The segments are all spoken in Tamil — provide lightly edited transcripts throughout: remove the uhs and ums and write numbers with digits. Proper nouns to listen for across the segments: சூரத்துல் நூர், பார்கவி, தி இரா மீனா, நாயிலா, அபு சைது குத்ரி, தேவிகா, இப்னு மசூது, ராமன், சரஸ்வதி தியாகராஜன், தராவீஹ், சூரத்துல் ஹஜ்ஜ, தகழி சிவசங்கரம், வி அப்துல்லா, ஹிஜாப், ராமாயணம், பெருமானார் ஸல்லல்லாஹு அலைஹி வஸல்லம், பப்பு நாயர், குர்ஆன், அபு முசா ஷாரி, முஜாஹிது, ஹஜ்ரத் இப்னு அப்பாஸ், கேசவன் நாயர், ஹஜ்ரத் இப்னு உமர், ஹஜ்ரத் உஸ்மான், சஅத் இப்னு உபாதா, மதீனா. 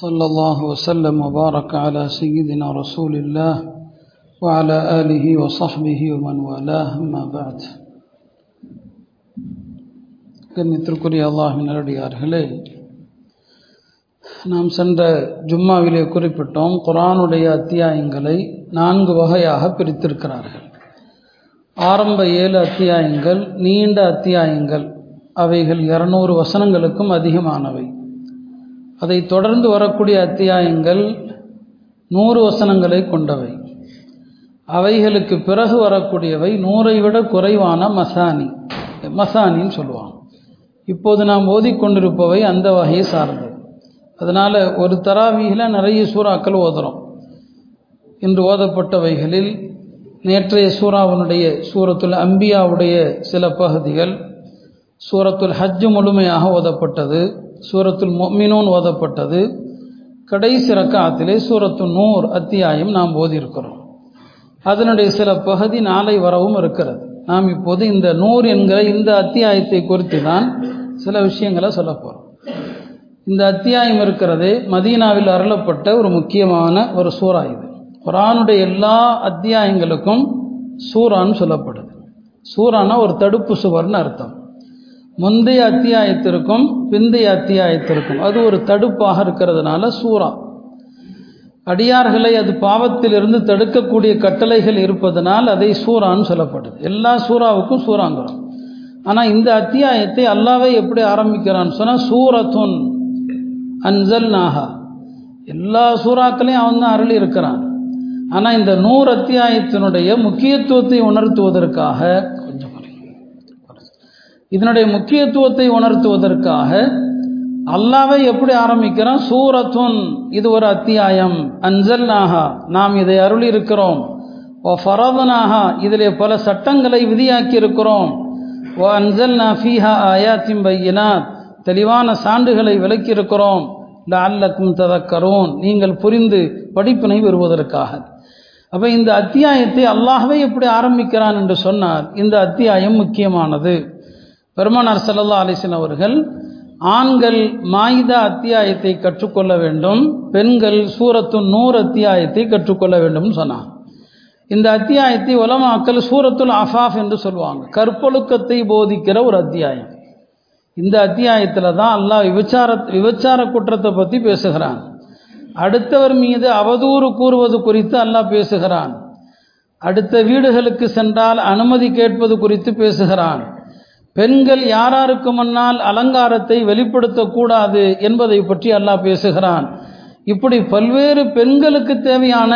ஸல்லல்லாஹு அலைஹி வஸல்லம் வபாரக அலா சய்யிதினா ரசூலில்லாஹ் வஅலா ஆலிஹி வஸஹ்பிஹி வமன் வலாஹ். அம்மா பஅத். கண்ணியத்திற்குரிய அல்லாஹ்வின் நல்லடியார்களே, நாம் சென்ற ஜும்மாவிலே குறிப்பிட்டோம், குர்ஆனுடைய அத்தியாயங்களை 4 வகையாக பிரித்திருக்கிறார்கள். ஆரம்ப 7 அத்தியாயங்கள் நீண்ட அத்தியாயங்கள், அவைகள் 200 வசனங்களுக்கும் அதிகமானவை. அதை தொடர்ந்து வரக்கூடிய அத்தியாயங்கள் 100 வசனங்களை கொண்டவை. அவைகளுக்கு பிறகு வரக்கூடியவை 100ஐ விட குறைவான மசானின்னு சொல்லுவாங்க. இப்போது நாம் ஓதிக்கொண்டிருப்பவை அந்த வகையை சார்ந்தது. அதனால் ஒரு தராவீஹில் நிறைய சூறாக்கள் ஓதுறோம். இன்று ஓதப்பட்டவைகளில் நேற்றைய சூறாவினுடைய சூரத்துல் அம்பியாவுடைய சில பகுதிகள், சூரத்துல் ஹஜ்ஜ முழுமையாக ஓதப்பட்டது, சூரத்துல் மொ மினோன் ஓதப்பட்டது, கடைசி ரக்காத்திலே சூரத்துல் நூர் அத்தியாயம் நாம் ஓதியிருக்கிறோம். அதனுடைய சில பகுதி நாளை வரவும் இருக்கிறது. நாம் இப்போது இந்த நூர் என்கிற இந்த அத்தியாயத்தை குறித்து தான் சில விஷயங்களை சொல்ல போகிறோம். இந்த அத்தியாயம் இருக்கிறதே மதீனாவில் அருளப்பட்ட ஒரு முக்கியமான ஒரு சூறா. இது குர்ஆனுடைய எல்லா அத்தியாயங்களுக்கும் சூறான்னு சொல்லப்படுது. சூறானா ஒரு தடுப்பு சுவர்னு அர்த்தம். முந்தைய அத்தியாயத்திற்கும் பிந்தைய அத்தியாயத்திற்கும் அது ஒரு தடுப்பாக இருக்கிறதுனால சூறா. அடியார்களை அது பாவத்திலிருந்து தடுக்கக்கூடிய கட்டளைகள் இருப்பதனால் அதை சூறான்னு சொல்லப்படுது. எல்லா சூறாவுக்கும் சூறாங்கிறோம். ஆனால் இந்த அத்தியாயத்தை அல்லாஹ்வே எப்படி ஆரம்பிக்கிறான்னு சொன்னால், சூரத்துன் அன்சல்நாஹா. எல்லா சூறாக்களையும் அவன் தான் அருளி இருக்கிறான். ஆனால் இந்த 100 அத்தியாயத்தினுடைய முக்கியத்துவத்தை உணர்த்துவதற்காக அல்லாஹ்வை எப்படி ஆரம்பிக்கிறான்? சூரத்துன், இது ஒரு அத்தியாயம். அன்சல்நாஹா, நாம் இதை அருளி இருக்கிறோம். ஓ ஃபரதனாஹா, இதிலே பல சட்டங்களை விதியாக்கி இருக்கிறோம். ஓ அன்சல்னா ஃபீஹா ஆயாத்தின் பையினாத், தெளிவான சான்றுகளை விளக்கியிருக்கிறோம். லஅல்லக்கும் ததக்கரூன், நீங்கள் புரிந்து படிப்பினை பெறுவதற்காக. அப்போ இந்த அத்தியாயத்தை அல்லாஹ்வே எப்படி ஆரம்பிக்கிறான் என்று சொன்னார். இந்த அத்தியாயம் முக்கியமானது. பெருமானார் ஸல்லல்லாஹு அலைஹி வஸல்லம் அவர்கள், ஆண்கள் மாயிதா அத்தியாயத்தை கற்றுக்கொள்ள வேண்டும், பெண்கள் சூரத்துல் நூர் அத்தியாயத்தை கற்றுக்கொள்ள வேண்டும் சொன்னார். இந்த அத்தியாயத்தை உலமாக்கள் சூரத்துல் அஃபாஃப் என்று சொல்லுவாங்க. கற்பொழுக்கத்தை போதிக்கிற ஒரு அத்தியாயம். இந்த அத்தியாயத்தில் தான் அல்லாஹ் விபச்சார குற்றத்தை பற்றி பேசுகிறான். அடுத்தவர் மீது அவதூறு கூறுவது குறித்து அல்லாஹ் பேசுகிறான். அடுத்த வீடுகளுக்கு சென்றால் அனுமதி கேட்பது குறித்து பேசுகிறான். பெண்கள் யாராருக்கு முன்னால் அலங்காரத்தை வெளிப்படுத்தக்கூடாது என்பதை பற்றி அல்லாஹ் பேசுகிறான். இப்படி பல்வேறு பெண்களுக்கு தேவையான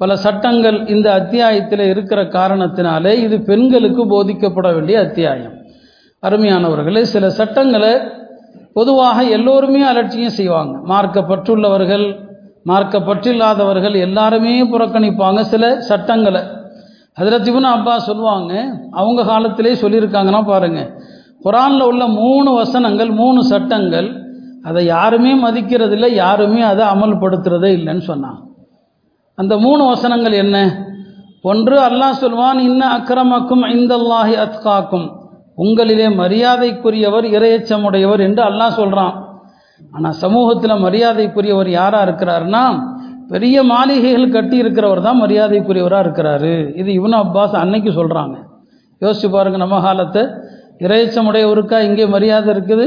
பல சட்டங்கள் இந்த அத்தியாயத்தில் இருக்கிற காரணத்தினாலே இது பெண்களுக்கு போதிக்கப்பட வேண்டிய அத்தியாயம். அருமையானவர்களே, சில சட்டங்களை பொதுவாக எல்லோருமே அலட்சியம் செய்வாங்க. மார்க்கப்பற்றுள்ளவர்கள் மார்க்கப்பற்றில்லாதவர்கள் எல்லாருமே புறக்கணிப்பாங்க சில சட்டங்களை. ஹஜ்ரத் இப்னு அப்பாஸ் சொல்லுவாங்க, அவங்க காலத்திலே சொல்லியிருக்காங்கன்னா பாருங்கள், குர்ஆனில் உள்ள 3 வசனங்கள் 3 சட்டங்கள் அதை யாருமே மதிக்கிறதில்லை, யாருமே அதை அமல்படுத்துறதே இல்லைன்னு சொன்னாங்க. அந்த 3 வசனங்கள் என்ன? ஒன்று, அல்லாஹ் சொல்வான், இன்ன அக்ரமக்கும் இந்தல்லாஹி அத்காக்கும், உங்களிலே மரியாதைக்குரியவர் இறையச்சமுடையவர் என்று அல்லாஹ் சொல்கிறான். ஆனால் சமூகத்தில் மரியாதைக்குரியவர் யாராக இருக்கிறாருன்னா, பெரிய மாளிகைகள் கட்டி இருக்கிறவர் தான் மரியாதைக்குரியவராக இருக்கிறாரு. இது இப்னு அப்பாஸ் அன்னைக்கு சொல்கிறாங்க. யோசிச்சு பாருங்கள், நம்ம காலத்தை இறையச்சமுடையவருக்கா இங்கே மரியாதை இருக்குது?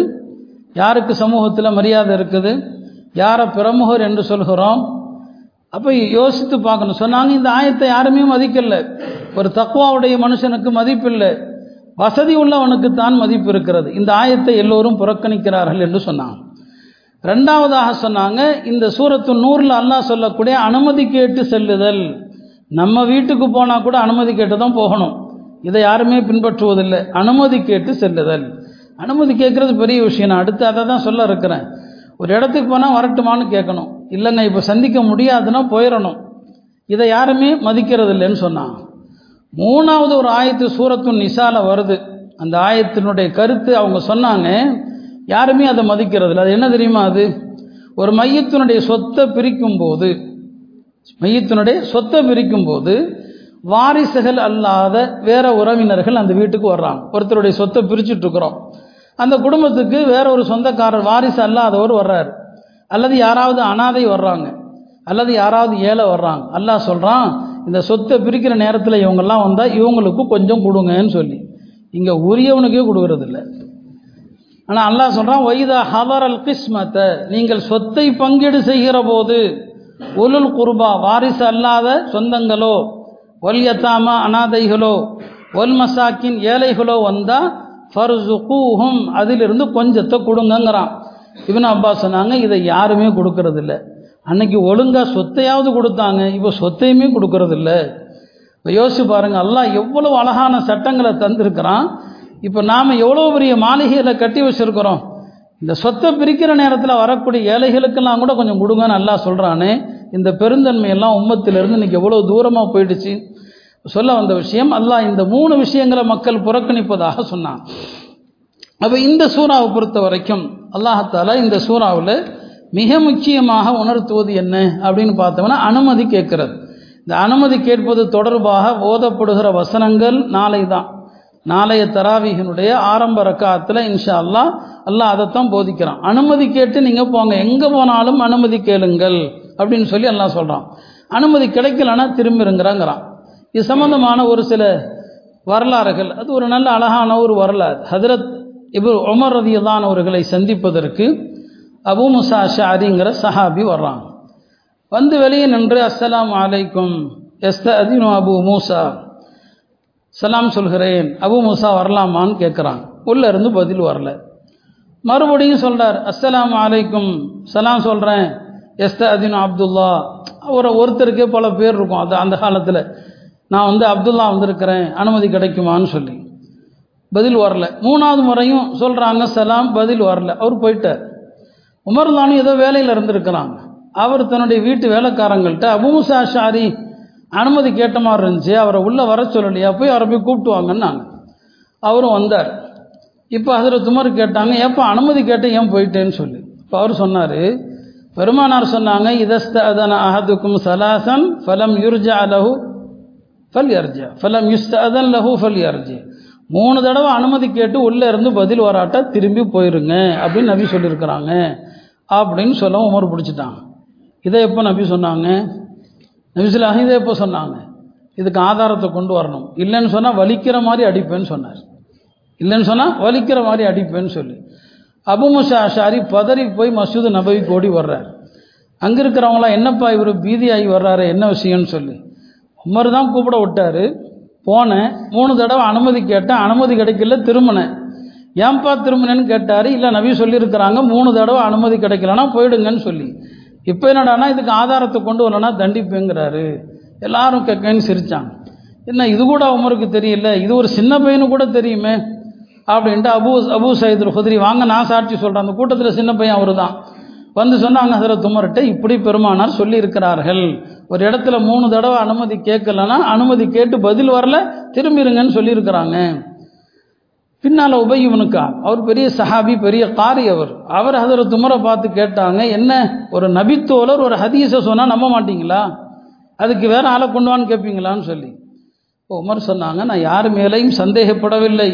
யாருக்கு சமூகத்தில் மரியாதை இருக்குது? யாரை பிரமுகர் என்று சொல்கிறோம்? அப்போ யோசித்து பார்க்கணும். சொன்னாங்க, இந்த ஆயத்தை யாருமே மதிக்கலை. ஒரு தக்வாவுடைய மனுஷனுக்கு மதிப்பில்லை, வசதி உள்ளவனுக்கு தான் மதிப்பு இருக்கிறது. இந்த ஆயத்தை எல்லோரும் புறக்கணிக்கிறார்கள் என்று சொன்னாங்க. 2வதாக சொன்னாங்க, இந்த சூரத்துல் நூரில் அல்லாஹ் சொல்லக்கூடிய அனுமதி கேட்டு செல்லுதல். நம்ம வீட்டுக்கு போனால் கூட அனுமதி கேட்டு தான் போகணும். இதை யாருமே பின்பற்றுவதில்லை. அனுமதி கேட்டு செல்லுதல், அனுமதி கேட்குறது பெரிய விஷயம். நான் அடுத்து அதை தான் சொல்ல இருக்கிறேன். ஒரு இடத்துக்கு போனால் வரட்டுமான்னு கேட்கணும். இல்லைங்க இப்போ சந்திக்க முடியாதுன்னா போயிடணும். இதை யாருமே மதிக்கிறதில்லைன்னு சொன்னாங்க. 3வது ஒரு ஆயத்து சூரத்துல் நிசால வருது. அந்த ஆயத்தினுடைய கருத்து அவங்க சொன்னாங்க, யாருமே அதை மதிக்கிறதில்ல. அது என்ன தெரியுமா? அது ஒரு மையத்தினுடைய சொத்தை பிரிக்கும் போது, வாரிசுகள் அல்லாத வேற உறவினர்கள் அந்த வீட்டுக்கு வர்றாங்க. ஒருத்தருடைய சொத்தை பிரிச்சுட்டு இருக்கிறோம், அந்த குடும்பத்துக்கு வேற ஒரு சொந்தக்காரர் வாரிசு அல்லாதவர் வர்றாரு. அல்லது யாராவது அனாதை வர்றாங்க, அல்லது யாராவது ஏழை வர்றாங்க, அல்லாஹ் சொல்கிறான் இந்த சொத்தை பிரிக்கிற நேரத்தில் இவங்கெல்லாம் வந்தால் இவங்களுக்கும் கொஞ்சம் கொடுங்கன்னு சொல்லி. இங்கே உரியவனுக்கே கொடுக்கறதில்ல. ஆனால் அல்லாஹ் சொல்கிறான் வைதா ஹவர் அல் கிஸ்மத்தை, நீங்கள் சொத்தை பங்கீடு செய்கிற போது உலுல் குர்பா வாரிசு அல்லாத சொந்தங்களோ, ஒல்யத்தாமா அனாதைகளோ, ஒல் மசாக்கின் ஏழைகளோ வந்தால் ஃபர்சுகூஹும் அதிலிருந்து கொஞ்சத்தை கொடுங்கங்கிறான். இப்னு அப்பாஸ் சொன்னாங்க இதை யாருமே கொடுக்கறதில்ல. அன்னைக்கு ஒழுங்காக சொத்தையாவது கொடுத்தாங்க, இப்போ சொத்தையுமே கொடுக்கறதில்ல. இப்போ யோசிச்சு பாருங்கள், அல்லாஹ் எவ்வளோ அழகான சட்டங்களை தந்திருக்கிறான். இப்போ நாம் எவ்வளோ பெரிய மாளிகையில் கட்டி வச்சுருக்கிறோம். இந்த சொத்தை பிரிக்கிற நேரத்தில் வரக்கூடிய ஏழைகளுக்கெல்லாம் கூட கொஞ்சம் கொடுங்கன்னு அல்லாஹ் சொல்கிறானே, இந்த பெருந்தன்மையெல்லாம் உம்மத்திலிருந்து இன்றைக்கி எவ்வளோ தூரமாக போயிடுச்சு. சொல்ல வந்த விஷயம், அல்லாஹ் இந்த 3 விஷயங்களை மக்கள் புறக்கணிப்பதாக சொன்னான். அப்போ இந்த சூறாவை பொறுத்த வரைக்கும் அல்லாஹால இந்த சூறாவில் மிக முக்கியமாக உணர்த்துவது என்ன அப்படின்னு பார்த்தோம்னா அனுமதி கேட்கறது. இந்த அனுமதி கேட்பது தொடர்பாக ஓதப்படுகிற வசனங்கள் நாளை தான், நாளைய தராவீஹினுடைய ஆரம்ப ரக்காத்தில் இன்ஷா அல்லாஹ் அல்லாஹ் அதைத்தான் போதிக்கிறான். அனுமதி கேட்டு நீங்கள் போங்க, எங்கே போனாலும் அனுமதி கேளுங்கள் அப்படின்னு சொல்லி அல்லாஹ் சொல்கிறான். அனுமதி கிடைக்கலன்னா திரும்பிருங்கிறாங்கிறான். இது சம்பந்தமான ஒரு சில வரலாறுகள், அது ஒரு நல்ல அழகான ஒரு வரலாறு. ஹஜ்ரத் இப்னு உமர் ரலியல்லாஹு அவர்களை சந்திப்பதற்கு அபு முசா ஷாரிங்கிற சஹாபி வர்றாங்க. வந்து வெளியே நின்று அஸ்ஸலாமு அலைக்கும் எஸ்தஅதினு அபு மூசா, சலாம் சொல்கிறேன், அபு மூசா வரலாமான்னு கேட்குறாங்க. உள்ளே இருந்து பதில் வரல. மறுபடியும் சொல்கிறார் அஸ்ஸலாமு அலைக்கும், சலாம் சொல்கிறேன், எஸ்தஅதினு அப்துல்லா. ஒருத்தருக்கே பல பேர் இருக்கும் அது அந்த காலத்தில். நான் வந்து அப்துல்லா வந்திருக்கிறேன், அனுமதி கிடைக்குமான்னு சொல்லி பதில் வரல. 3வது முறையும் சொல்கிறாங்க சலாம், பதில் வரல. அவர் போயிட்டார். உமர் தானும் ஏதோ வேலையில் இருந்திருக்கிறாங்க. அவர் தன்னுடைய வீட்டு வேலைக்காரங்கள்ட்ட அபு முசா ஷாரி அனுமதி கேட்ட மாதிரி இருந்துச்சு, அவரை உள்ளே வர சொல்லலையா, போய் அவரை போய் கூப்பிட்டு வாங்கன்னாங்க. அவரும் வந்தார். இப்போ ஹஜ்ரத் உமர் கேட்டாங்க, ஏப்பா அனுமதி கேட்டேன் ஏன் போயிட்டேன்னு சொல்லி. இப்போ அவர் சொன்னார், பெருமானார் சொன்னாங்க இதஸ்தஅதன அஹதுக்கும் ஸலாஸன் ஃபலம் யுர்ஜா லஹு ஃபல்யர்ஜா ஃபலம் யுஸ்தஅதன் லஹு ஃபல்யர்ஜி. 3 தடவை அனுமதி கேட்டு உள்ளே இருந்து பதில் வராட்டா திரும்பி போயிருங்க அப்படின்னு நபி சொல்லியிருக்கிறாங்க அப்படின்னு சொல்ல உமர் பிடிச்சிட்டாங்க. இதை எப்போ நபி சொன்னாங்க, நபிசுல்லாஹி இதை எப்போ சொன்னாங்க? இதுக்கு ஆதாரத்தை கொண்டு வரணும். இல்லைன்னு சொன்னால் வலிக்கிற மாதிரி அடிப்பேன்னு சொன்னார். சொல்லி அபு முசா ஷாரி பதறி போய் மசூது நபவி ஓடி வர்றார். அங்கே இருக்கிறவங்களாம் என்னப்பா இவர் பீதியாகி வர்றாரு, என்ன விஷயம்னு சொல்லி. உமர் தான் கூப்பிட விட்டார். போனேன், 3 தடவை அனுமதி கேட்டேன், அனுமதி கிடைக்கல, திரும்பினேன். ஏன்பா திரும்பினேன்னு கேட்டார். இல்லை நபி சொல்லியிருக்கிறாங்க 3 தடவை அனுமதி கிடைக்கலன்னா போயிடுங்கன்னு சொல்லி. இப்போ என்னடானா இதுக்கு ஆதாரத்தை கொண்டு வரலன்னா தண்டிப்புங்கிறாரு. எல்லாரும் கேட்கன்னு சிரித்தாங்க. என்ன இது கூட உமருக்கு தெரியல, இது ஒரு சின்ன பையனு கூட தெரியுமே அப்படின்ட்டு அபு சைது குத்ரி வாங்க நான் சாட்சி சொல்கிறேன், அந்த கூட்டத்தில் சின்ன பையன் அவர் தான் வந்து சொன்னாங்க ஹஜ்ரத் உமர்கிட்ட இப்படி பெருமானார் சொல்லியிருக்கிறார்கள், ஒரு இடத்துல 3 தடவை அனுமதி கேட்கலன்னா அனுமதி கேட்டு பதில் வரல திரும்பிடுங்கன்னு சொல்லியிருக்கிறாங்க. பின்னால் உபை இவனுக்கா, அவர் பெரிய சஹாபி, பெரிய காரி, அவர் ஹஜ்ரத் உமரை பார்த்து கேட்டாங்க, என்ன ஒரு நபித்தோழர் ஒரு ஹதீஸை சொன்னால் நம்ப மாட்டீங்களா, அதுக்கு வேற ஆளை கொண்டு வான்னு கேட்பீங்களான்னு சொல்லி. உமர் சொன்னாங்க நான் யார் மேலேயும் சந்தேகப்படவில்லை,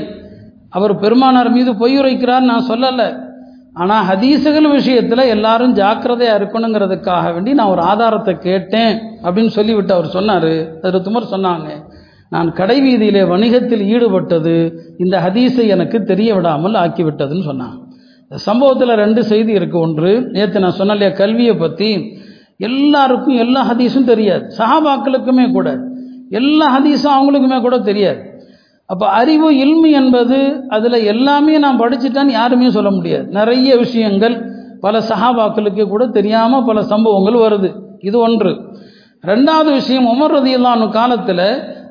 அவர் பெருமானார் மீது பொய்யுரைக்கிறார் நான் சொல்லலை, ஆனால் ஹதீசுகள் விஷயத்தில் எல்லாரும் ஜாக்கிரதையாக இருக்கணுங்கிறதுக்காக வேண்டி நான் ஒரு ஆதாரத்தை கேட்டேன் அப்படின்னு சொல்லிவிட்டு அவர் சொன்னார். ஹஜ்ரத் உமர் சொன்னாங்க நான் கடைவீதியிலே வணிகத்தில் ஈடுபட்டது இந்த ஹதீஸை எனக்கு தெரிய விடாமல் ஆக்கிவிட்டதுன்னு சொன்னாங்க. இந்த சம்பவத்தில் 2 செய்தி இருக்குது. ஒன்று, நேற்று நான் சொன்னலையா கல்வியை பற்றி, எல்லாருக்கும் எல்லா ஹதீஸும் தெரியாது, சஹாபாக்களுக்குமே கூட எல்லா ஹதீஸும் அவங்களுக்குமே கூட தெரியாது. அப்போ அறிவு இல்மி என்பது அதில் எல்லாமே நான் படிச்சுட்டேன்னு யாருமே சொல்ல முடியாது. நிறைய விஷயங்கள் பல சஹாபாக்களுக்கு கூட தெரியாமல் பல சம்பவங்கள் வருது. இது ஒன்று. 2வது விஷயம், உமர் ரலியல்லாஹு காலத்தில்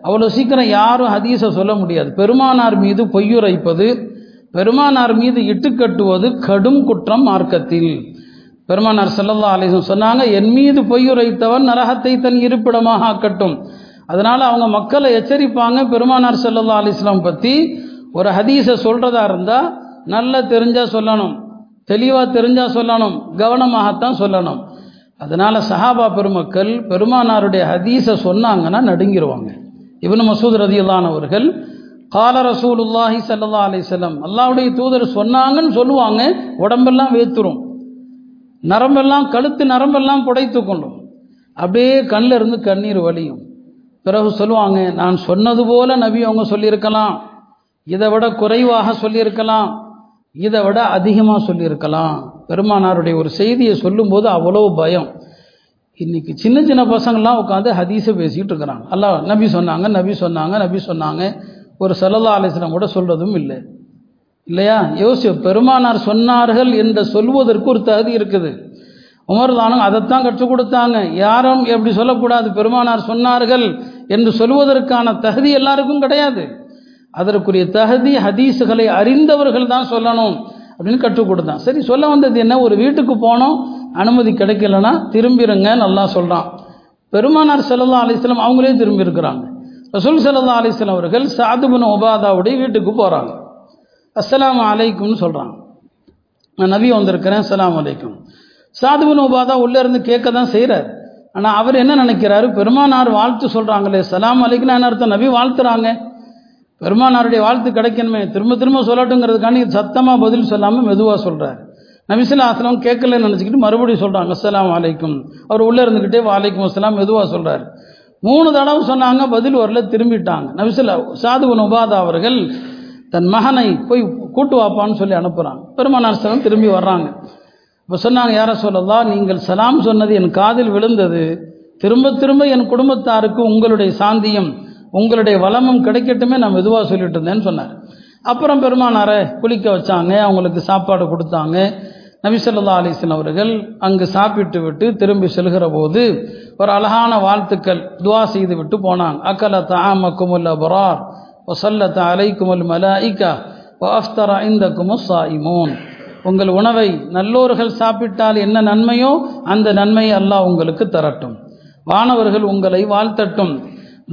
அவ்வளோ சீக்கிரம் யாரும் ஹதீஸை சொல்ல முடியாது. பெருமானார் மீது பொய்யுரைப்பது, பெருமானார் மீது இட்டுக்கட்டுவது கடும் குற்றம் மார்க்கத்தில். பெருமானார் ஸல்லல்லாஹு அலைஹி வஸல்லம் சொன்னாங்க என் மீது பொய்யுரைத்தவன் நரகத்தை தன் இருப்பிடமாக ஆக்கட்டும். அதனால் அவங்க மக்களை எச்சரிப்பாங்க. பெருமானார் ஸல்லல்லாஹு அலைஹி வஸல்லம் பற்றி ஒரு ஹதீஸை சொல்கிறதா இருந்தால் நல்லா தெரிஞ்சால் சொல்லணும், தெளிவாக தெரிஞ்சால் சொல்லணும், கவனமாகத்தான் சொல்லணும். அதனால் சஹாபா பெருமக்கள் பெருமானாருடைய ஹதீஸை சொன்னாங்கன்னா நடுங்கிடுவாங்க. இப்னு மசூது ரலியல்லாஹு அவர்கள் கால ரசூலுல்லாஹி ஸல்லல்லாஹு அலைஹி வஸல்லம் அல்லாஹ்வுடைய தூதர் சொன்னாங்கன்னு சொல்லுவாங்க, உடம்பெல்லாம் வேத்துரும். நரம்பெல்லாம் கழுத்து நரம்பெல்லாம் புடைத்து கொள்ளும், அப்படியே கண்ணில் இருந்து கண்ணீர் வலியும். பிறகு சொல்லுவாங்க, நான் சொன்னது போல நபி அவங்க சொல்லியிருக்கலாம், இதை விட குறைவாக சொல்லியிருக்கலாம், இதை விட அதிகமாக சொல்லியிருக்கலாம். பெருமானாருடைய ஒரு செய்தியை சொல்லும்போது அவ்வளோ பயம். இன்னைக்கு சின்ன சின்ன பசங்கள்லாம் உட்காந்து ஹதீஸை பேசிக்கிட்டு இருக்கிறாங்க. அல்லாஹ் நபி சொன்னாங்க, நபி சொன்னாங்க, நபி சொன்னாங்க. ஒரு ஸல்லல்லாஹு அலைஹி வஸல்லம் கூட சொல்கிறதும் இல்லை இல்லையா? யோசி, பெருமானார் சொன்னார்கள் என்று சொல்வதற்கு ஒரு தகுதி இருக்குது. உமர் தானும் அதைத்தான் கற்றுக் கொடுத்தாங்க. யாரும் எப்படி சொல்லக்கூடாது, பெருமானார் சொன்னார்கள் என்று சொல்வதற்கான தகுதி எல்லாருக்கும் கிடையாது. அதற்குரிய தகுதி ஹதீஸுகளை அறிந்தவர்கள் தான் சொல்லணும் அப்படின்னு கற்றுக் கொடுத்தான். சரி, சொல்ல வந்தது என்ன, ஒரு வீட்டுக்கு போனோம், அனுமதி கிடைக்கலன்னா திரும்பிடுங்க நல்லா சொல்கிறான். பெருமானார் ஸல்லல்லாஹு அலைஹி வஸல்லம் அவங்களே திரும்பி இருக்கிறாங்க. ரசூல் ஸல்லல்லாஹு அலைஹி வஸல்லம் அவர்கள் சஅத் இப்னு உபாதாவுடைய வீட்டுக்கு போகிறாங்க. அஸ்ஸலாமு அலைக்கும்னு சொல்கிறாங்க. நான் நபி வந்திருக்கிறேன், அஸ்ஸலாமு அலைக்கும். சஅத் இப்னு உபாதா உள்ளே இருந்து கேட்க தான் செய்கிறார். ஆனால் அவர் என்ன நினைக்கிறாரு, பெருமானார் வாழ்த்து சொல்கிறாங்களே, சலாம் அலைக்கும்னா என்ன அர்த்தம், நபி வாழ்த்துறாங்க, பெருமானாருடைய வாழ்த்து கிடைக்கணுமே, திரும்ப திரும்ப சொல்லட்டுங்கிறதுக்கான சத்தமாக பதில் சொல்லாமல் மெதுவாக சொல்கிறார். நபி ஸல்லல்லாஹு அலைஹி வஸல்லம் கேட்கலன்னு நினச்சிக்கிட்டு மறுபடியும் சொல்கிறாங்க அஸ்ஸலாமு அலைக்கும். அவர் உள்ளே இருந்துக்கிட்டே வலைக்கும் அஸ்ஸலாம் மெதுவாக சொல்கிறார். 3 தடவை சொன்னாங்க, பதில் வரல, திரும்பிட்டாங்க. நபி சஅத் இப்னு உபாதா அவர்கள் தன் மகனை போய் கூட்டு வாப்பான்னு சொல்லி அனுப்புகிறாங்க. பெருமானார் ஸல்லல்லாஹு திரும்பி வர்றாங்க. இப்போ சொன்னாங்க, யார சொல்லலாம், நீங்கள் சலாம் சொன்னது என் காதில் விழுந்தது, திரும்ப திரும்ப என் குடும்பத்தாருக்கு உங்களுடைய சாந்தியும் உங்களுடைய வளமும் கிடைக்கட்டுமே நான் மெதுவாக சொல்லிட்டு இருந்தேன்னு சொன்னார். அப்புறம் பெருமானாரை குளிக்க வச்சாங்க, அவங்களுக்கு சாப்பாடு கொடுத்தாங்க. நபி ஸல்லல்லாஹு அலைஹி வஸல்லம் அவர்கள் அங்கு சாப்பிட்டு விட்டு திரும்பி செல்கிற போது ஒரு அழகான வாழ்த்துக்கள் துவா செய்து விட்டு போனாங்க. அக்கல தாமக்குமுல் அபரார் வசல்லத் அலைக்குமுல் மலாயிகா வஃப்தர இந்தக்குமுஸ் ஸாயிமூன். உங்கள் உணவை நல்லோர்கள் சாப்பிட்டால் என்ன நன்மையோ அந்த நன்மையை அல்லாஹ் உங்களுக்கு தரட்டும், வானவர்கள் உங்களை வாழ்த்தட்டும்,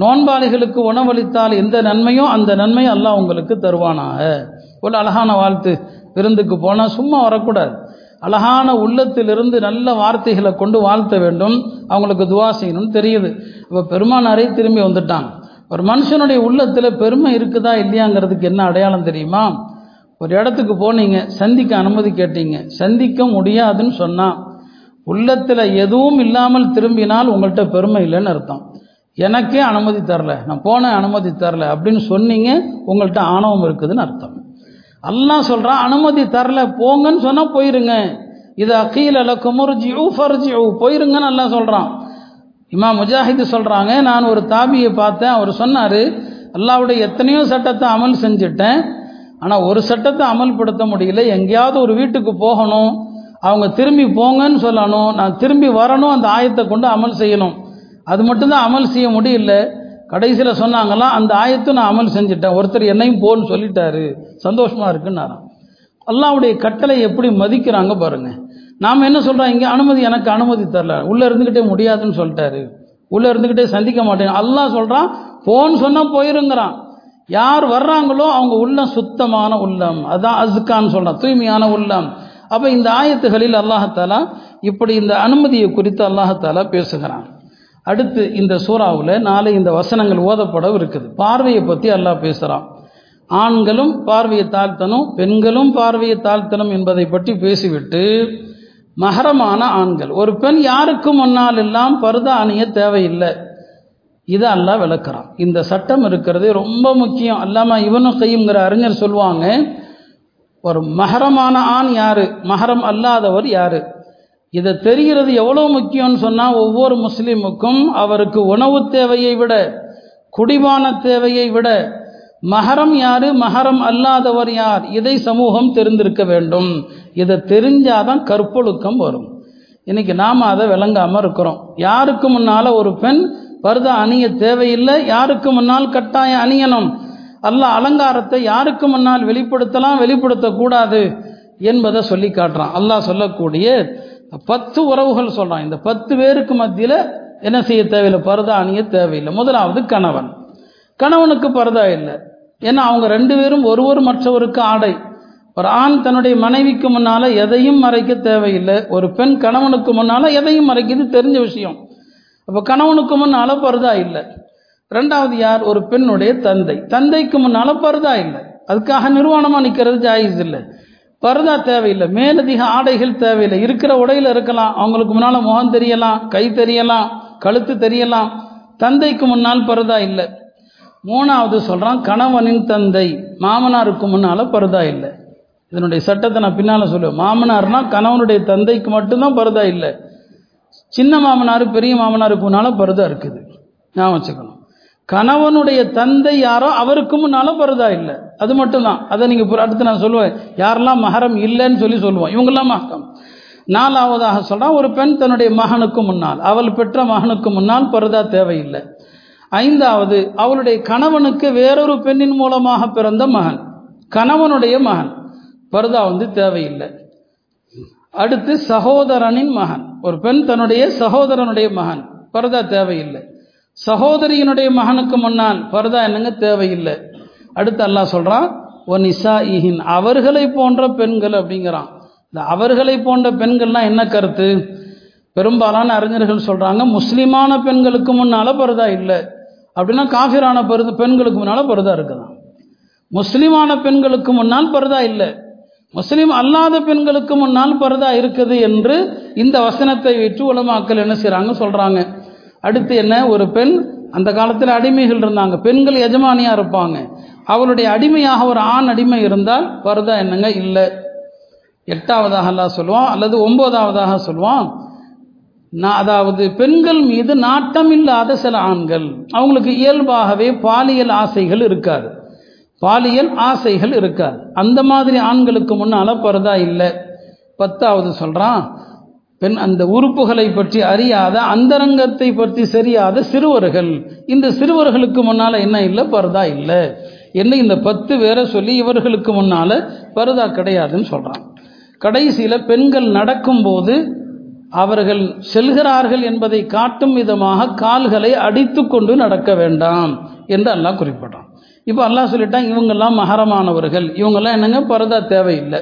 நோன்பாளிகளுக்கு உணவளித்தால் எந்த நன்மையோ அந்த நன்மை அல்லாஹ் உங்களுக்கு தருவானாக. ஒரு அழகான வாழ்த்து. விருந்துக்கு போனால் சும்மா வரக்கூடாது, அழகான உள்ளத்திலிருந்து நல்ல வார்த்தைகளை கொண்டு வாழ்த்த வேண்டும், அவங்களுக்கு துவா செய்யணும்னு தெரியுது. இப்போ பெருமானாரே திரும்பி வந்துட்டாங்க. ஒரு மனுஷனுடைய உள்ளத்தில் பெருமை இருக்குதா இல்லையாங்கிறதுக்கு என்ன அடையாளம் தெரியுமா? ஒரு இடத்துக்கு போனீங்க, சந்திக்க அனுமதி கேட்டீங்க, சந்திக்க முடியாதுன்னு சொன்னால் உள்ளத்தில் எதுவும் இல்லாமல் திரும்பினால் உங்கள்கிட்ட பெருமை இல்லைன்னு அர்த்தம். எனக்கே அனுமதி தரல, நான் போன அனுமதி தரல அப்படின்னு சொன்னீங்க, உங்கள்கிட்ட ஆணவம் இருக்குதுன்னு அர்த்தம். அல்லாஹ் சொல்கிறான், அனுமதி தரல போங்கன்னு சொன்னால் போயிருங்க. இது அகீல் அலக்குமுர்ஜியூ ஃபர்ஜியூ, போயிருங்கன்னு அல்லாஹ் சொல்கிறான். இமாம் முஜாஹிது சொல்கிறாங்க, நான் ஒரு தாபியை பார்த்தேன், அவர் சொன்னார், அல்லாஹ்வுடைய எத்தனையோ சட்டத்தை அமல் செஞ்சுட்டேன், ஆனால் ஒரு சட்டத்தை அமல்படுத்த முடியல. எங்கேயாவது ஒரு வீட்டுக்கு போகணும், அவங்க திரும்பி போங்கன்னு சொல்லணும், நான் திரும்பி வரணும், அந்த ஆயத்தை கொண்டு அமல் செய்யணும், அது மட்டும்தான் அமல் செய்ய முடியல. கடைசியில் சொன்னாங்களாம், அந்த ஆயத்தை நான் அமல் செஞ்சுட்டேன், ஒருத்தர் என்னையும் போன்னு சொல்லிட்டாரு, சந்தோஷமாக இருக்குன்னாரா. அல்லாஹ்வுடைய கட்டளை எப்படி மதிக்கிறாங்க பாருங்கள். நாம் என்ன சொல்கிறோம், இங்கே அனுமதி, எனக்கு அனுமதி தரல, உள்ளே இருந்துக்கிட்டே முடியாதுன்னு சொல்லிட்டாரு, உள்ளே இருந்துக்கிட்டே சந்திக்க மாட்டேன். அல்லாஹ் சொல்கிறான், போன்னு சொன்னால் போயிருங்கிறான். யார் வர்றாங்களோ அவங்க உள்ளம் சுத்தமான உள்ளம், அதான் அஸ்கான்னு சொல்கிறான், தூய்மையான உள்ளம். அப்போ இந்த ஆயத்துகளில் அல்லாஹாலா இப்படி இந்த அனுமதியை குறித்து அல்லாஹாலா பேசுகிறான். அடுத்து இந்த சூறாவில் 4 இந்த வசனங்கள் ஓதப்படவும் இருக்குது. பார்வையை பற்றி அல்லாஹ் பேசுகிறான். ஆண்களும் பார்வையை தாழ்த்தனும், பெண்களும் பார்வையை தாழ்த்தனும் என்பதை பற்றி பேசிவிட்டு, மஹரமான ஆண்கள், ஒரு பெண் யாருக்கு முன்னால் எல்லாம் பர்தா அணிய தேவையில்லை, இதை அல்லாஹ் விளக்குறான். இந்த சட்டம் இருக்கிறது ரொம்ப முக்கியம். அல்லாமா இப்னு கையிம்ங்கிற அறிஞர் சொல்லுவாங்க, ஒரு மஹரமான ஆண் யாரு, மஹரம் அல்லாதவர் யாரு, இதை தெரிகிறது எவ்வளோ முக்கியம்னு சொன்னால், ஒவ்வொரு முஸ்லீமுக்கும் அவருக்கு உணவு தேவையை விட, குடிபான தேவையை விட, மஹரம் யாரு, மஹரம் அல்லாதவர் யார், இதை சமூகம் தெரிந்திருக்க வேண்டும். இதை தெரிஞ்சாதான் கற்பொழுக்கம் வரும். இன்னைக்கு நாம் அதை விளங்காமல் இருக்கிறோம். யாருக்கு முன்னால் ஒரு பெண் பர்தா அணிய தேவையில்லை, யாருக்கு முன்னால் கட்டாயம் அணியணும், அல்லாஹ் அலங்காரத்தை யாருக்கு முன்னால் வெளிப்படுத்தலாம், வெளிப்படுத்தக்கூடாது என்பதை சொல்லி காட்டுறான். அல்லாஹ் சொல்லக்கூடிய 10 உறவுகள் சொல்கிறான். இந்த 10 பேருக்கு மத்தியில் என்ன செய்ய தேவையில்லை, பர்தா அணிய தேவையில்லை. முதலாவது கணவன். கணவனுக்கு பர்தா இல்லை, ஏன்னா அவங்க 2 பேரும் ஒருவர் மற்றவருக்கு ஆடை. ஒரு ஆண் தன்னுடைய மனைவிக்கு முன்னால் எதையும் மறைக்க தேவையில்லை, ஒரு பெண் கணவனுக்கு முன்னால் எதையும் மறைக்கிறது தெரிஞ்ச விஷயம். அப்போ கணவனுக்கு முன்னால் பர்தா இல்லை. 2வது யார், ஒரு பெண்ணுடைய தந்தை. தந்தைக்கு முன்னால் பர்தா இல்லை, அதுக்காக நிர்வாணமாக நிற்கிறது ஜாயிஸ் இல்லை. பர்தா தேவையில்லை, மேலதிக ஆடைகள் தேவையில்லை, இருக்கிற உடையில் இருக்கலாம். அவங்களுக்கு முன்னால் முகம் தெரியலாம், கை தெரியலாம், கழுத்து தெரியலாம். தந்தைக்கு முன்னால் பர்தா இல்லை. மூணாவது சொல்கிறான், கணவனின் தந்தை மாமனாருக்கு முன்னால் பர்தா இல்லை. இதனுடைய சட்டத்தை நான் பின்னால் சொல்லுவேன். மாமனார்னா கணவனுடைய தந்தைக்கு மட்டும்தான் பர்தா இல்லை. சின்ன மாமனார் பெரிய மாமனாருக்கு முன்னால் பர்தா இருக்குது, நான் வச்சுக்கணும். கணவனுடைய தந்தை யாரோ அவருக்கு முன்னாலும் பர்தா இல்லை, அது மட்டும்தான். அதை நீங்கள் அடுத்து நான் சொல்லுவேன், யாரெல்லாம் மஹரம் இல்லைன்னு சொல்லுவோம், இவங்கெல்லாம் மஹரம். நாலாவதாக சொல்கிறான், ஒரு பெண் தன்னுடைய மகனுக்கு முன்னால், அவள் பெற்ற மகனுக்கு முன்னால் பர்தா தேவையில்லை. ஐந்தாவது, அவளுடைய கணவனுக்கு வேறொரு பெண்ணின் மூலமாக பிறந்த மகன், கணவனுடைய மகன், பர்தா தேவையில்லை. அடுத்து சகோதரனின் மகன், ஒரு பெண் தன்னுடைய சகோதரனுடைய மகன், பர்தா தேவையில்லை. சகோதரியினுடைய மகனுக்கு முன்னால் பர்தா என்னங்க தேவையில்லை. அடுத்து அல்லாஹ் சொல்றான், ஒனிசாஹின், அவர்களை போன்ற பெண்கள் அப்படிங்கிறான். இந்த அவர்களை போன்ற பெண்கள்லாம் என்ன கருத்து? பெரும்பாலான அறிஞர்கள் சொல்றாங்க, முஸ்லிமான பெண்களுக்கு முன்னால பர்தா இல்லை அப்படின்னா காஃபிரான பெண்களுக்கு முன்னால பர்தா இருக்குதான். முஸ்லிமான பெண்களுக்கு முன்னால் பர்தா இல்லை, முஸ்லீம் அல்லாத பெண்களுக்கு முன்னால் பர்தா இருக்குது என்று இந்த வசனத்தை விற்று உலமாக்கள் என்ன செய்யறாங்க சொல்றாங்க. அடுத்து என்ன, ஒரு பெண், அந்த காலத்தில் அடிமைகள் இருந்தாங்க, பெண்கள் எஜமானியாக இருப்பாங்க, அவளுடைய அடிமையாக ஒரு ஆண் அடிமை இருந்தால் பர்தா என்னங்க இல்லை. எட்டாவதாக எல்லாம் சொல்லுவான், அல்லது ஒன்பதாவதாக சொல்லுவான், அதாவது பெண்கள் மீது நாட்டம் இல்லாத சில ஆண்கள், அவங்களுக்கு இயல்பாகவே பாலியல் ஆசைகள் இருக்காது, அந்த மாதிரி ஆண்களுக்கு முன்னால் பர்தா இல்லை. பத்தாவது சொல்கிறான், பெண் அந்த உறுப்புகளை பற்றி அறியாத, அந்தரங்கத்தை பற்றி சரியாத சிறுவர்கள், இந்த சிறுவர்களுக்கு முன்னால் என்ன இல்லை, பர்தா இல்லை. என்ன இந்த 10 பேரை சொல்லி இவர்களுக்கு முன்னால் பர்தா கிடையாதுன்னு சொல்கிறான். கடைசியில் பெண்கள் நடக்கும்போது அவர்கள் செல்கிறார்கள் என்பதை காட்டும் விதமாக கால்களை அடித்து கொண்டு நடக்க வேண்டாம் என்று அல்லாஹ் குறிப்பிட்டான். இப்போ அல்லாஹ் சொல்லிட்டான், இவங்கெல்லாம் மஹரமானவர்கள், இவங்கெல்லாம் என்னங்க பர்தா தேவையில்லை.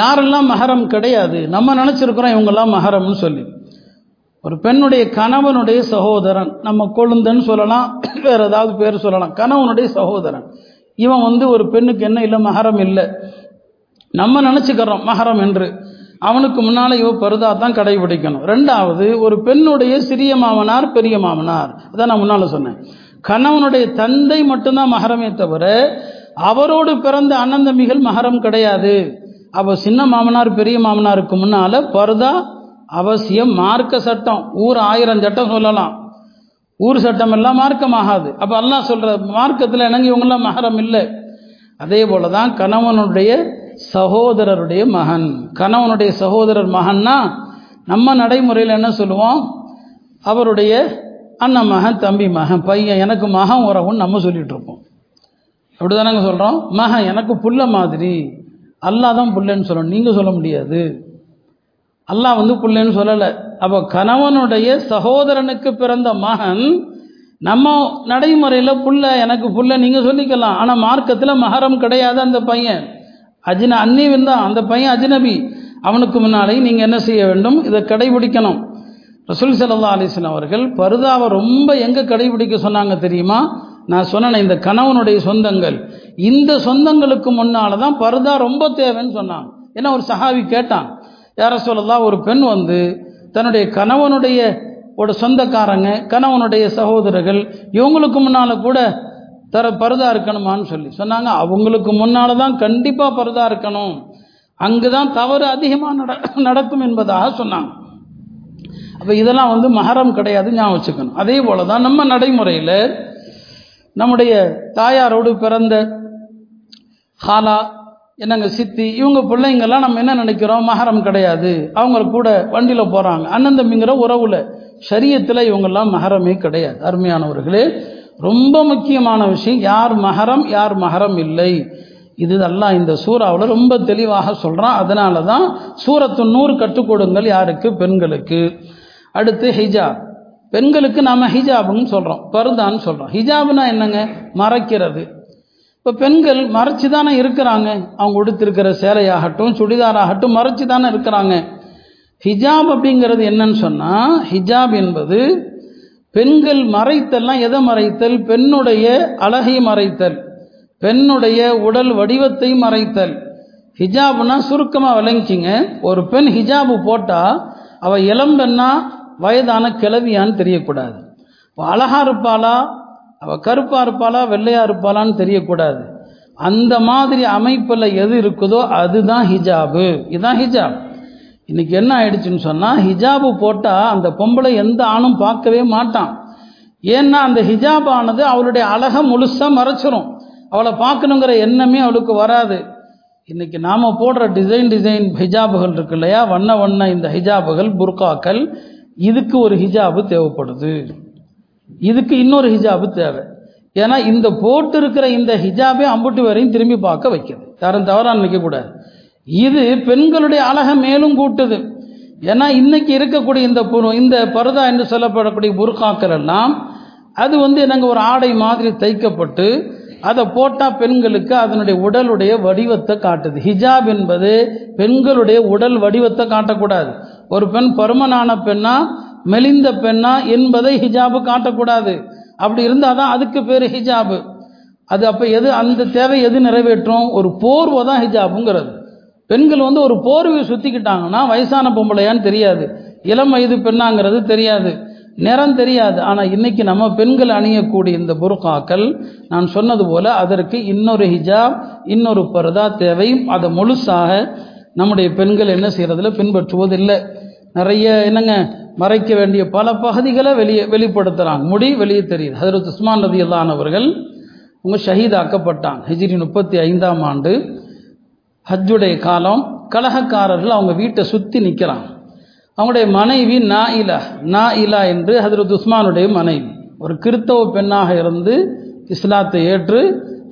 யாரெல்லாம் மஹரம் கிடையாது, நம்ம நினச்சிருக்கிறோம் இவங்கெல்லாம் மஹரம்னு சொல்லி. ஒரு பெண்ணுடைய கணவனுடைய சகோதரன், நம்ம கொழுந்தன்னு சொல்லலாம், வேறு ஏதாவது பேர் சொல்லலாம், கணவனுடைய சகோதரன், இவன் ஒரு பெண்ணுக்கு என்ன இல்லை, மஹரம் இல்லை. நம்ம நினச்சிக்கிறோம் மஹரம் என்று, அவனுக்கு முன்னால் இவன் பர்தா தான் கடைபிடிக்கணும். ரெண்டாவது, ஒரு பெண்ணுடைய சிறிய மாமனார் பெரிய மாமனார், அதான் நான் முன்னால் சொன்னேன், கணவனுடைய தந்தை மட்டும்தான் மஹரமே தவிர அவரோடு பிறந்த அண்ணன் தம்பிகள் மஹரம் கிடையாது. அப்போ சின்ன மாமனார் பெரிய மாமனாருக்கு முன்னால் பர்தா அவசியம். மார்க்க சட்டம், ஊர் 1000 சட்டம் சொல்லலாம், ஊர் சட்டம் எல்லாம் மார்க்கமாகாது. அப்போ அல்லாஹ் சொல்கிற மார்க்கத்தில் எனக்கு இவங்கெல்லாம் மஹரம் இல்லை. அதே போல தான் கணவனுடைய சகோதரருடைய மகன், கணவனுடைய சகோதரர் மகன்னா நம்ம நடைமுறையில் என்ன சொல்லுவோம், அவருடைய அண்ணன் மகன், தம்பி மகன், பையன், எனக்கு மகன் உறவுன்னு நம்ம சொல்லிகிட்டு இருப்போம். அப்படி தானேங்க சொல்கிறோம், மகன் எனக்கு புள்ள மாதிரி, அல்லாஹ் தான் புள்ளன்னு சொல்லணும், நீங்கள் சொல்ல முடியாது, அல்லாஹ் புள்ளன்னு சொல்லலை. அப்போ கணவனுடைய சகோதரனுக்கு பிறந்த மகன், நம்ம நடைமுறையில் புள்ள, எனக்கு புள்ள நீங்கள் சொல்லிக்கலாம், ஆனால் மார்க்கத்தில் மஹரம் கிடையாது. அந்த பையன் அன்னீவன் தான், அந்த பையன் அஜ்னபி, அவனுக்கு முன்னாலே நீங்கள் என்ன செய்ய வேண்டும், இதை கடைபிடிக்கணும். ரசூல் ஸல்லல்லாஹு அலைஹி வஸல்லம் அவர்கள் பர்தாவை ரொம்ப எங்கே கடைபிடிக்க சொன்னாங்க தெரியுமா? நான் சொன்னேன், இந்த கணவனுடைய சொந்தங்கள், இந்த சொந்தங்களுக்கு முன்னால் தான் பர்தா ரொம்ப தேவைன்னு சொன்னாங்க. ஏன்னா ஒரு சஹாபி கேட்டான், யார சொல்லலாம், ஒரு பெண் தன்னுடைய கணவனுடைய ஒரு சொந்தக்காரங்க, கணவனுடைய சகோதரர்கள், இவங்களுக்கு முன்னால் கூட பர்தா இருக்கணுமான்னு சொல்லி சொன்னாங்க. அவங்களுக்கு முன்னால் தான் கண்டிப்பாக பர்தா இருக்கணும், அங்கு தான் தவறு அதிகமாக நடக்கும் என்பதாக சொன்னாங்க. அப்போ இதெல்லாம் மஹரம் கிடையாது, ஞாபகம் வச்சுக்கணும். அதே போல தான் நம்ம நடைமுறையில் நம்முடைய தாயாரோடு பிறந்த ஹாலா, என்னங்க சித்தி, இவங்க பிள்ளைங்கெல்லாம் நம்ம என்ன நினைக்கிறோம், மஹரம் கிடையாது, அவங்க கூட வண்டியில் போகிறாங்க, அண்ணன் தம்பிங்கிற உறவில். ஷரியத்தில் இவங்கெல்லாம் மஹரமே கிடையாது. அருமையானவர்களே, ரொம்ப முக்கியமான விஷயம், யார் மஹரம் யார் மஹரம் இல்லை, இது எல்லாம் இந்த சூறாவில் ரொம்ப தெளிவாக சொல்கிறான். அதனால தான் சூரத்துல் நூர் கற்றுக் கொடுங்கள் யாருக்கு, பெண்களுக்கு. அடுத்து ஹிஜாப், பெண்களுக்கு நாம் ஹிஜாப்னு சொல்கிறோம், பர்தான்னு சொல்கிறோம். ஹிஜாப்னா என்னங்க, மறைக்கிறது. இப்போ பெண்கள் மறைச்சி தானே இருக்கிறாங்க, அவங்க உடுத்திருக்கிற சேலையாகட்டும் சுடிதாராகட்டும் மறைச்சி தானே இருக்கிறாங்க. ஹிஜாப் அப்படிங்கிறது என்னன்னு சொன்னால், ஹிஜாப் என்பது பெண்கள் மறைத்தல்லாம், எதை மறைத்தல், பெண்ணுடைய அழகை மறைத்தல், பெண்ணுடைய உடல் வடிவத்தை மறைத்தல். ஹிஜாப்னா சுருக்கமாக விளங்கிச்சிங்க. ஒரு பெண் ஹிஜாபு போட்டால் அவள் இளம்பெண்ணா வயதான கிழவியான்னு தெரியக்கூடாது. அழகாக இருப்பாளா அவள் கருப்பாக இருப்பாளா வெள்ளையாக இருப்பாளான்னு தெரியக்கூடாது. அந்த மாதிரி அமைப்பில் எது இருக்குதோ அதுதான் ஹிஜாபு. இதுதான் ஹிஜாப். இன்றைக்கி என்ன ஆயிடுச்சுன்னு சொன்னால், ஹிஜாபு போட்டால் அந்த பொம்பளை எந்த ஆணும் பார்க்கவே மாட்டான். ஏன்னா அந்த ஹிஜாப் ஆனது அவளுடைய அழகை முழுசாக மறைச்சிரும். அவளை பார்க்கணுங்கிற எண்ணமே அவளுக்கு வராது. இன்றைக்கி நாம் போடுற டிசைன் ஹிஜாபுகள் இருக்கு இல்லையா, வண்ண இந்த ஹிஜாபுகள் புர்காக்கள், இதுக்கு ஒரு ஹிஜாபு தேவைப்படுது, இதுக்கு இன்னொரு ஹிஜாபு தேவை. ஏன்னா இந்த போட்டு இருக்கிற இந்த ஹிஜாபே அம்புட்டு வரையும் திரும்பி பார்க்க வைக்குது, யாரும் தவறாக நிற்கக்கூடாது. இது பெண்களுடைய அழகை மேலும் கூட்டுது. ஏன்னா இன்னைக்கு இருக்கக்கூடிய இந்த பரதா என்று சொல்லப்படக்கூடிய புர்காக்கள் எல்லாம் அது நாங்கள் ஒரு ஆடை மாதிரி தைக்கப்பட்டு அதை போட்டால் பெண்களுக்கு அதனுடைய உடலுடைய வடிவத்தை காட்டுது. ஹிஜாப் என்பது பெண்களுடைய உடல் வடிவத்தை காட்டக்கூடாது. ஒரு பெண் பருமனான பெண்ணா மெலிந்த பெண்ணா என்பதை ஹிஜாபு காட்டக்கூடாது. அப்படி இருந்தால் தான் அதுக்கு பேர் ஹிஜாபு. அது அப்போ எது அந்த தேவை எது நிறைவேற்றும்? ஒரு போர்வை தான் ஹிஜாபுங்கிறது. பெண்கள் ஒரு போர்வையை சுற்றிக்கிட்டாங்கன்னா வயசான பொம்பளையான்னு தெரியாது, இளம் வயது பெண்ணாங்கிறது தெரியாது, நிறம் தெரியாது. ஆனால் இன்றைக்கி நம்ம பெண்கள் அணியக்கூடிய இந்த புர்காக்கள் நான் சொன்னது போல் அதற்கு இன்னொரு ஹிஜாப் இன்னொரு பர்தா தேவை. அதை முழுசாக நம்முடைய பெண்கள் என்ன செய்கிறதுல பின்பற்றுவதில்லை. நிறைய மறைக்க வேண்டிய பல பகுதிகளை வெளிப்படுத்துகிறாங்க. முடி வெளியே தெரியுது. ஹஜ்ரத் உஸ்மான் ரலியல்லாஹு அவர்கள் ஷஹீதாக்கப்பட்டாங்க. ஹிஜ்ரி 35ஆம் ஆண்டு ஹஜ்ஜுடைய காலம். கலகக்காரர்கள் அவங்க வீட்டை சுற்றி நிற்கிறாங்க. அவங்களுடைய மனைவி நாயிலா என்று ஹஜ்ரத் உஸ்மானுடைய மனைவி, ஒரு கிறித்தவ பெண்ணாக இருந்து இஸ்லாத்தை ஏற்று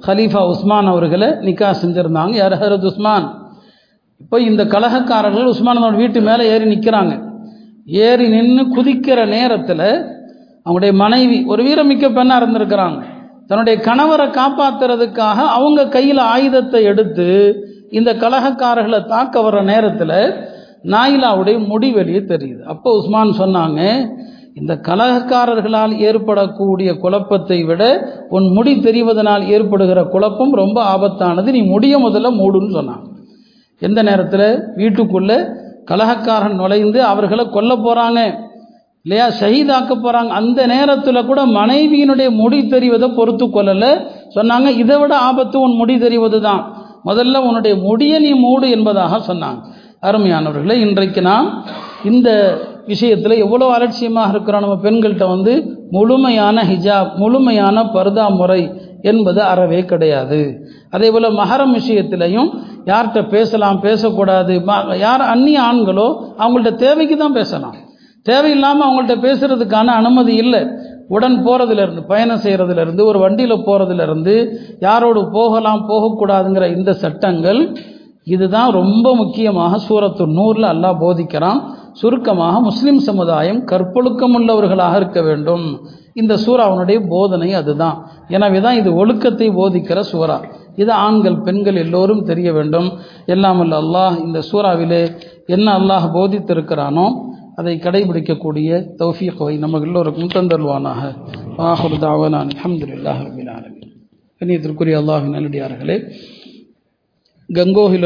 ஹலீஃபா உஸ்மான் அவர்களை நிக்கா செஞ்சுருந்தாங்க. யார்? ஹஜ்ரத் உஸ்மான். இப்போ இந்த கலகக்காரர்கள் உஸ்மானோட வீட்டு மேலே ஏறி நிற்கிறாங்க. ஏறி நின்று குதிக்கிற நேரத்தில் அவங்களுடைய மனைவி ஒரு வீரமிக்க பெண்ணாக இருந்திருக்கிறாங்க. தன்னுடைய கணவரை காப்பாற்றுறதுக்காக அவங்க கையில் ஆயுதத்தை எடுத்து இந்த கலகக்காரர்களை தாக்க வர நேரத்தில் நாயிலாவுடைய முடி வெளியே தெரியுது. அப்போ உஸ்மான் சொன்னாங்க, இந்த கலகக்காரர்களால் ஏற்படக்கூடிய குழப்பத்தை விட உன் முடி தெரிவதனால் ஏற்படுகிற குழப்பம் ரொம்ப ஆபத்தானது. நீ முடிய முதல்ல மூடுன்னு சொன்னாங்க. எந்த நேரத்தில்? வீட்டுக்குள்ளே கலகக்காரன் நுழைந்து அவர்களை கொல்ல போகிறாங்க இல்லையா, ஷஹீதாக்க போகிறாங்க. அந்த நேரத்தில் கூட மனைவியினுடைய முடி தெரிவதை பொறுத்து கொள்ளலை. சொன்னாங்க, இதை விட ஆபத்து உன் முடி தெரிவது தான், முதல்ல உன்னுடைய முடியை நீ மூடு என்பதாக சொன்னாங்க. அருமையானவர்களே, இன்றைக்கு நாம் இந்த விஷயத்தில் எவ்வளோ அலட்சியமாக இருக்கிறோம். நம்ம பெண்கள்கிட்ட முழுமையான ஹிஜாப் முழுமையான பர்தா முறை என்பது அறவே கிடையாது. அதே போல் மஹரம் விஷயத்திலையும் யார்கிட்ட பேசலாம் பேசக்கூடாது, யார் அந்நிய ஆண்களோ அவங்கள்ட்ட தேவைக்கு தான் பேசலாம். தேவையில்லாமல் அவங்கள்ட்ட பேசுகிறதுக்கான அனுமதி இல்லை. உடன் போகிறதுலேருந்து பயணம் செய்கிறதுலேருந்து ஒரு வண்டியில் போகிறதுலேருந்து யாரோடு போகலாம் போகக்கூடாதுங்கிற இந்த சட்டங்கள் இதுதான் ரொம்ப முக்கியமாக சூரத்துல் நூரில் அல்லாஹ் போதிக்கிறான். சுருக்கமாக முஸ்லீம் சமுதாயம் கற்பொழுக்கம் உள்ளவர்களாக இருக்க வேண்டும். இந்த சூறாவுடைய போதனை அதுதான். எனவே தான் இது ஒழுக்கத்தை போதிக்கிற சூறா. இது ஆண்கள் பெண்கள் எல்லோரும் தெரிய வேண்டும். எல்லாம் அல்ல அல்லாஹ் இந்த சூறாவிலே என்ன அல்லாஹ் போதித்திருக்கிறானோ அதை கடைபிடிக்கக்கூடிய தௌஃபீகை நமக்கு எல்லோருக்கும் தந்தல்வானாக. ஆஹிரு தாவனா அல்ஹம்துலில்லாஹி ரப்பில் ஆலமீன். கண்ணியத்திற்குரிய அல்லாஹ்வின் நல்லடியார்களே, கங்கோஹில